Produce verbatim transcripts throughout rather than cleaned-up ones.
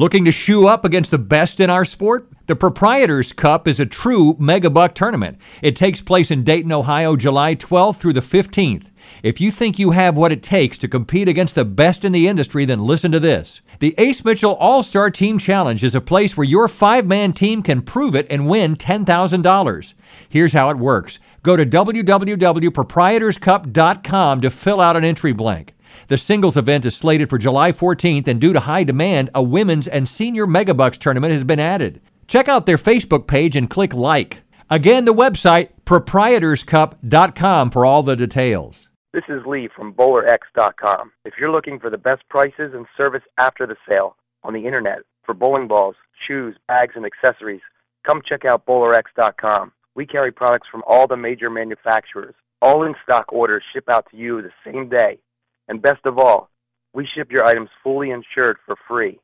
Looking to shoe up against the best in our sport? The Proprietors' Cup is a true megabuck tournament. It takes place in Dayton, Ohio, July twelfth through the fifteenth. If you think you have what it takes to compete against the best in the industry, then listen to this. The Ace Mitchell All-Star Team Challenge is a place where your five-man team can prove it and win ten thousand dollars. Here's how it works. Go to w w w dot proprietors cup dot com to fill out an entry blank. The singles event is slated for July fourteenth, and due to high demand, a women's and senior megabucks tournament has been added. Check out their Facebook page and click like. Again, the website, proprietors cup dot com, for all the details. This is Lee from bowler x dot com. If you're looking for the best prices and service after the sale on the internet for bowling balls, shoes, bags, and accessories, come check out bowler x dot com. We carry products from all the major manufacturers. All in-stock orders ship out to you the same day. And best of all, we ship your items fully insured for free.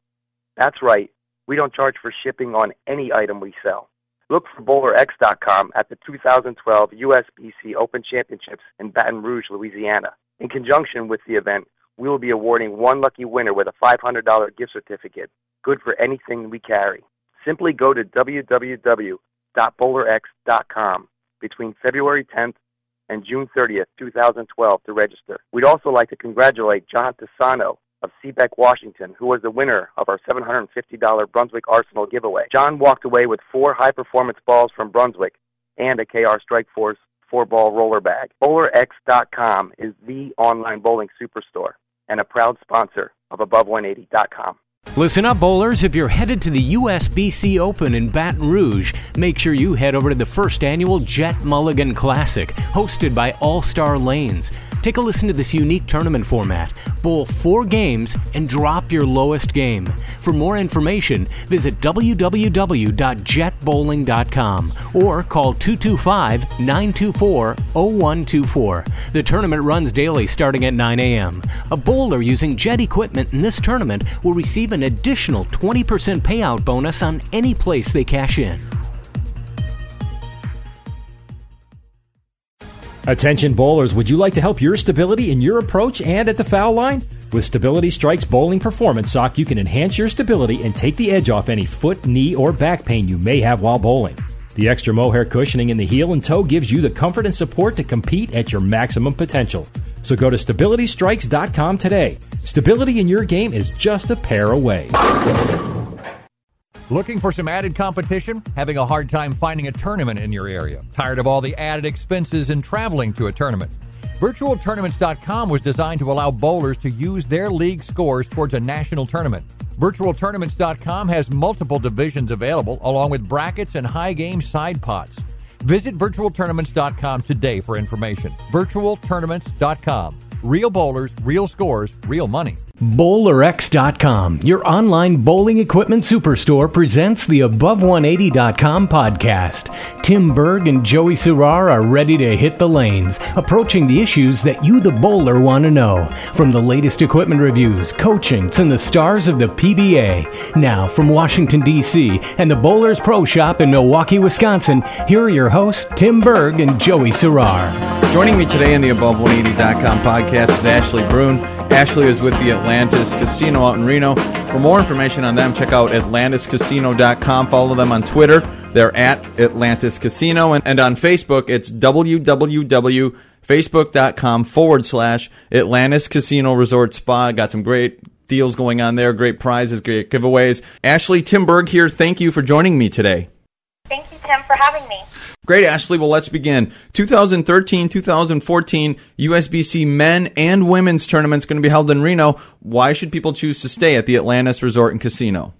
That's right, we don't charge for shipping on any item we sell. Look for bowler x dot com at the two thousand twelve U S B C Open Championships in Baton Rouge, Louisiana. In conjunction with the event, we will be awarding one lucky winner with a five hundred dollars gift certificate, good for anything we carry. Simply go to w w w dot bowler x dot com between February tenth and June thirtieth, two thousand twelve to register. We'd also like to congratulate John Tassano of Seabeck, Washington, who was the winner of our seven hundred fifty dollars Brunswick Arsenal giveaway. John walked away with four high-performance balls from Brunswick and a K R Strikeforce four-ball roller bag. bowler x dot com is the online bowling superstore and a proud sponsor of above one eighty dot com. Listen up, bowlers. If you're headed to the U S B C Open in Baton Rouge, make sure you head over to the first annual Jet Mulligan Classic, hosted by All-Star Lanes. Take a listen to this unique tournament format. Bowl four games and drop your lowest game. For more information, visit w w w dot jet bowling dot com or call two two five, nine two four, zero one two four. The tournament runs daily starting at nine a m A bowler using Jet equipment in this tournament will receive an additional twenty percent payout bonus on any place they cash in. Attention bowlers, would you like to help your stability in your approach and at the foul line? With Stability Strikes Bowling Performance Sock, you can enhance your stability and take the edge off any foot, knee, or back pain you may have while bowling. The extra mohair cushioning in the heel and toe gives you the comfort and support to compete at your maximum potential. So go to stability strikes dot com today. Stability in your game is just a pair away. Looking for some added competition? Having a hard time finding a tournament in your area? Tired of all the added expenses and traveling to a tournament? virtual tournaments dot com was designed to allow bowlers to use their league scores towards a national tournament. virtual tournaments dot com has multiple divisions available, along with brackets and high-game side pots. Visit virtual tournaments dot com today for information. virtual tournaments dot com. Real bowlers, real scores, real money. bowler x dot com, your online bowling equipment superstore, presents the above one eighty dot com podcast. Tim Berg and Joey Surar are ready to hit the lanes, approaching the issues that you, the bowler, want to know. From the latest equipment reviews, coachings, and the stars of the P B A. Now, from Washington, D C and the Bowlers Pro Shop in Milwaukee, Wisconsin, here are your hosts, Tim Berg and Joey Surar. Joining me today in the above one eighty dot com podcast is Ashley Brune. Ashley is with the Atlantis Casino out in Reno. For more information on them, check out atlantis casino dot com. Follow them on Twitter. They're at Atlantis Casino. And, and on Facebook, it's w w w dot facebook dot com forward slash Atlantis Casino Resort Spa. Got some great deals going on there, great prizes, great giveaways. Ashley, Tim Berg here. Thank you for joining me today. Thank you, Tim, for having me. Great, Ashley. Well, let's begin. twenty thirteen twenty fourteen U S B C men and women's tournaments going to be held in Reno. Why should people choose to stay at the Atlantis Resort and Casino?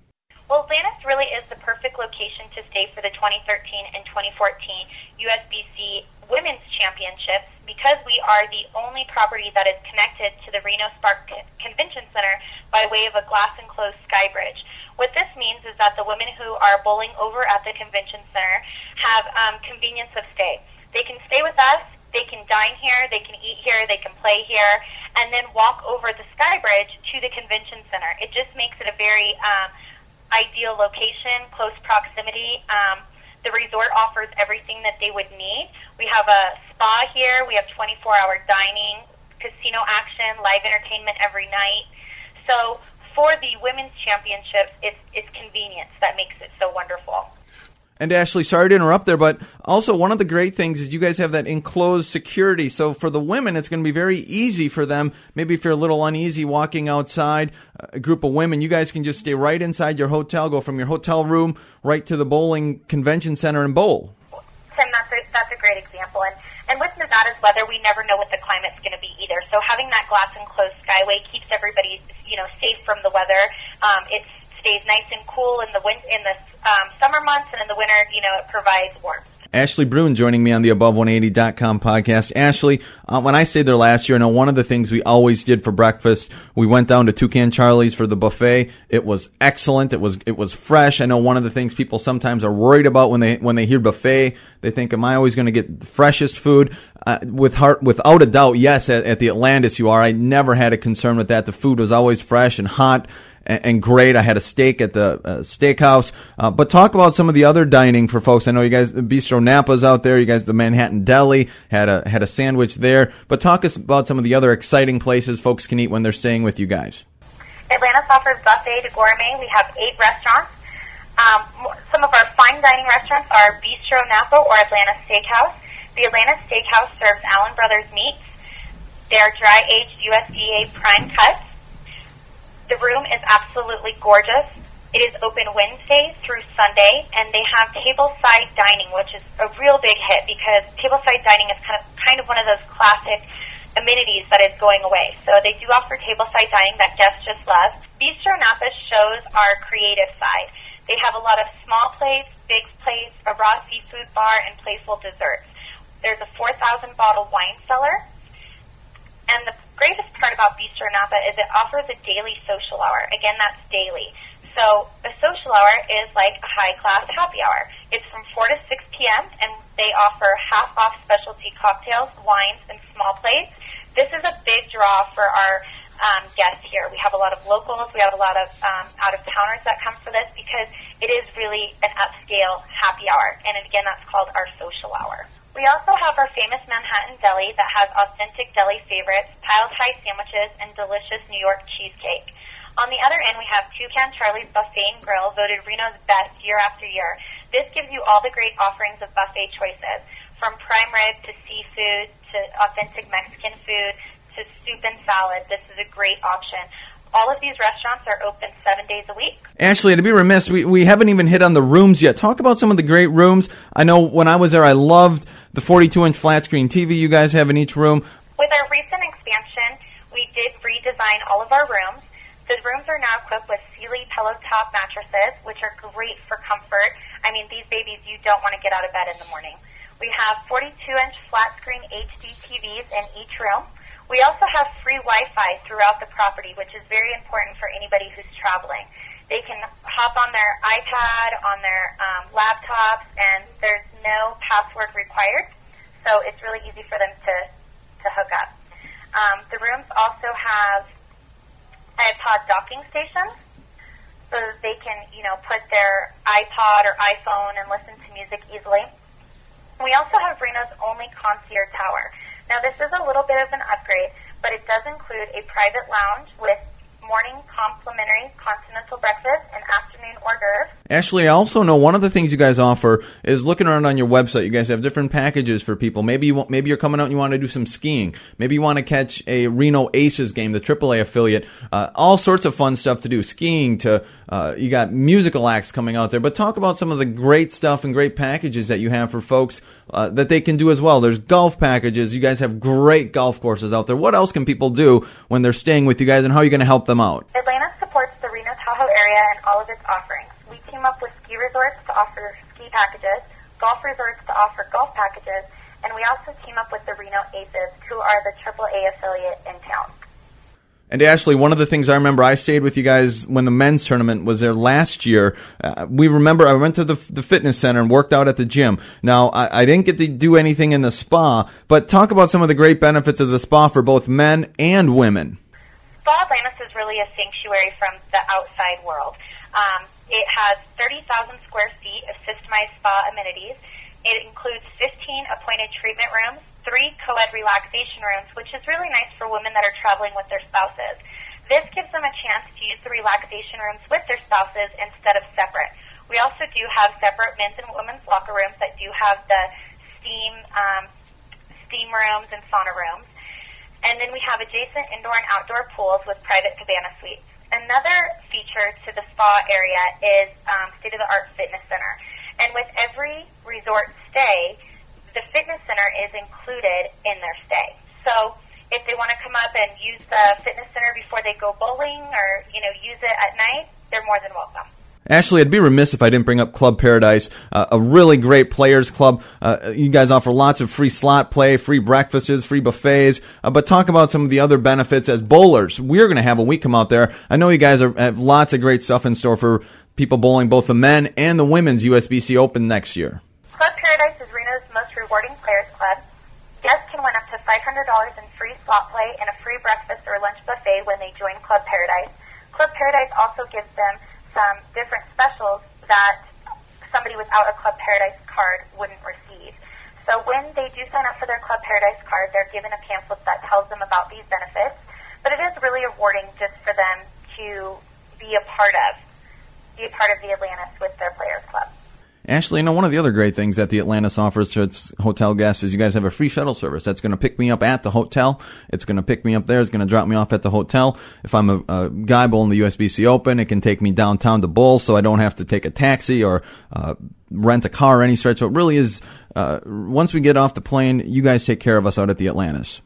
Well, Atlantis really is the perfect location to stay for the twenty thirteen and twenty fourteen U S B C Women's Championships because we are the only property that is connected to the Reno Sparks Convention Center by way of a glass-enclosed sky bridge. What this means is that the women who are bowling over at the convention center have um, convenience of stay. They can stay with us, they can dine here, they can eat here, they can play here, and then walk over the sky bridge to the convention center. It just makes it a very um, ideal location, close proximity. Um, the resort offers everything that they would need. We have a spa here, we have twenty-four hour dining, casino action, live entertainment every night. So for the women's championships, it's, it's convenience that makes it so wonderful. And Ashley, sorry to interrupt there, but also one of the great things is you guys have that enclosed security. So for the women, it's going to be very easy for them. Maybe if you're a little uneasy walking outside, a group of women, you guys can just stay right inside your hotel, go from your hotel room right to the bowling convention center and bowl. And that's a, that's a great example. And, and with Nevada's weather, we never know what the climate's going to be either. So having that glass-enclosed skyway keeps everybody, you know, safe from the weather. Um, it's stays nice and cool in the win- in the um, summer months, and in the winter, you know, it provides warmth. Ashley Brune joining me on the above one eighty dot com podcast. Ashley, uh, when I stayed there last year, I know one of the things we always did for breakfast, we went down to Toucan Charlie's for the buffet. It was excellent. It was it was fresh. I know one of the things people sometimes are worried about when they when they hear buffet, they think, am I always going to get the freshest food? Uh, with heart, without a doubt, yes, at, at the Atlantis you are. I never had a concern with that. The food was always fresh and hot and great. I had a steak at the uh, steakhouse. Uh, but talk about some of the other dining for folks. I know you guys, Bistro Napa's out there. You guys, the Manhattan Deli, had a had a sandwich there. But talk us about some of the other exciting places folks can eat when they're staying with you guys. Atlantis offers buffet to gourmet. We have eight restaurants. Um, some of our fine dining restaurants are Bistro Napa or Atlantis Steakhouse. The Atlantis Steakhouse serves Allen Brothers meats. They're dry-aged U S D A prime cuts. The room is absolutely gorgeous. It is open Wednesday through Sunday, and they have tableside dining, which is a real big hit because tableside dining is kind of kind of one of those classic amenities that is going away. So they do offer tableside dining that guests just love. Bistro Napa shows our creative side. They have a lot of small plates, big plates, a raw seafood bar, and playful desserts. There's a four thousand bottle wine cellar, and the The greatest part about Bistro Napa is it offers a daily social hour. Again, that's daily. So a social hour is like a high-class happy hour. It's from four to six p.m., and they offer half-off specialty cocktails, wines, and small plates. This is a big draw for our um, guests here. We have a lot of locals. We have a lot of um, out-of-towners that come for this because it is really an upscale happy hour, and again, that's called our social hour. We also have our famous Manhattan Deli that has authentic deli favorites, piled-high sandwiches, and delicious New York cheesecake. On the other end, we have Toucan Charlie's Buffet and Grill, voted Reno's best year after year. This gives you all the great offerings of buffet choices, from prime rib to seafood to authentic Mexican food to soup and salad. This is a great option. All of these restaurants are open seven days a week. Ashley, to be remiss, we, we haven't even hit on the rooms yet. Talk about some of the great rooms. I know when I was there, I loved the forty-two inch flat-screen T V you guys have in each room. With our recent expansion, we did redesign all of our rooms. The rooms are now equipped with Sealy pillow top mattresses, which are great for comfort. I mean, these babies, you don't want to get out of bed in the morning. We have forty-two inch flat-screen H D T Vs in each room. We also have free Wi-Fi throughout the property, which is very important for anybody who's traveling. They can hop on their iPad, on their um, laptops, and there's no password required, so it's really easy for them to, to hook up. Um, the rooms also have iPod docking stations, so they can, you know, put their iPod or iPhone and listen to music easily. We also have Reno's only concierge tower. Now, this is a little bit of an upgrade, but it does include a private lounge with morning complimentary continental breakfast and afternoon hors d'oeuvres. Ashley, I also know one of the things you guys offer is looking around on your website. You guys have different packages for people. Maybe, you want, maybe you're coming out and you want to do some skiing. Maybe you want to catch a Reno Aces game, the triple A affiliate. Uh, all sorts of fun stuff to do, skiing to uh, you got musical acts coming out there. But talk about some of the great stuff and great packages that you have for folks uh, that they can do as well. There's golf packages. You guys have great golf courses out there. What else can people do when they're staying with you guys, and how are you going to help them out? Atlantis supports the Reno Tahoe area and all of its offerings. We team up with ski resorts to offer ski packages, golf resorts to offer golf packages, and we also team up with the Reno Aces, who are the triple A affiliate in town. And Ashley, one of the things I remember, I stayed with you guys when the men's tournament was there last year. Uh, we remember I went to the the fitness center and worked out at the gym. Now, I, I didn't get to do anything in the spa, but talk about some of the great benefits of the spa for both men and women. Spa Atlantis is really a sanctuary from the outside world. Um, it has thirty thousand square feet of systemized spa amenities. It includes fifteen appointed treatment rooms, three co-ed relaxation rooms, which is really nice for women that are traveling with their spouses. This gives them a chance to use the relaxation rooms with their spouses instead of separate. We also do have separate men's and women's locker rooms that do have the steam um, steam rooms and sauna rooms. And then we have adjacent indoor and outdoor pools with private cabana suites. Another feature to the spa area is um, state-of-the-art fitness center. And with every resort stay, the fitness center is included in their stay. So if they want to come up and use the fitness center before they go bowling or, you know, use it at night, they're more than welcome. Ashley, I'd be remiss if I didn't bring up Club Paradise, uh, a really great players club. Uh, you guys offer lots of free slot play, free breakfasts, free buffets, uh, but talk about some of the other benefits as bowlers. We're going to have when we come out there. I know you guys are, have lots of great stuff in store for people bowling, both the men and the women's U S B C Open next year. Club Paradise is Reno's most rewarding players club. Guests can win up to five hundred dollars in free slot play and a free breakfast or lunch buffet when they join Club Paradise. Club Paradise also gives them some different specials that somebody without a Club Paradise card wouldn't receive. So when they do sign up for their Club Paradise card, they're given a pamphlet that tells them about these benefits, but it is really rewarding just for them to be a part of, be a part of the Atlantis with their Players Club. Ashley, you know, one of the other great things that the Atlantis offers to its hotel guests is you guys have a free shuttle service that's going to pick me up at the hotel. It's going to pick me up there. It's going to drop me off at the hotel. If I'm a, a guy bowling the U S B C Open, it can take me downtown to bowl, so I don't have to take a taxi or uh, rent a car or any stretch. So it really is, uh, once we get off the plane, you guys take care of us out at the Atlantis.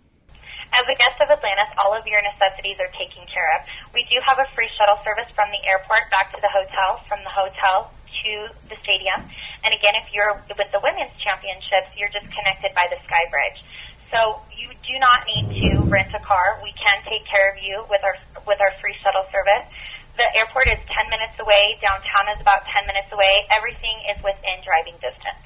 As a guest of Atlantis, all of your necessities are taken care of. We do have a free shuttle service from the airport back to the hotel, from the hotel to the stadium. And again, if you're with the women's championships, you're just connected by the Sky Bridge. So you do not need to rent a car. We can take care of you with our with our free shuttle service. The airport is ten minutes away. Downtown is about ten minutes away. Everything is within driving distance.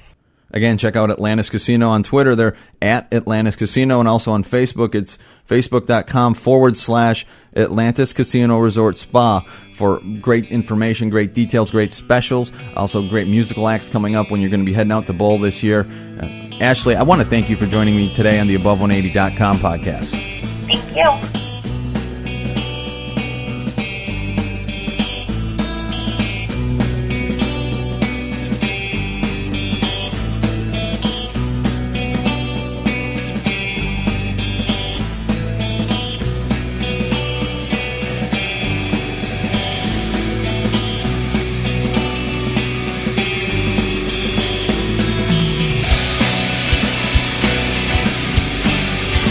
Again, check out Atlantis Casino on Twitter. They're at Atlantis Casino, and also on Facebook. It's facebook.com forward slash Atlantis Casino Resort Spa for great information, great details, great specials, also great musical acts coming up when you're going to be heading out to bowl this year. Uh, Ashley, I want to thank you for joining me today on the above one eighty dot com podcast. Thank you.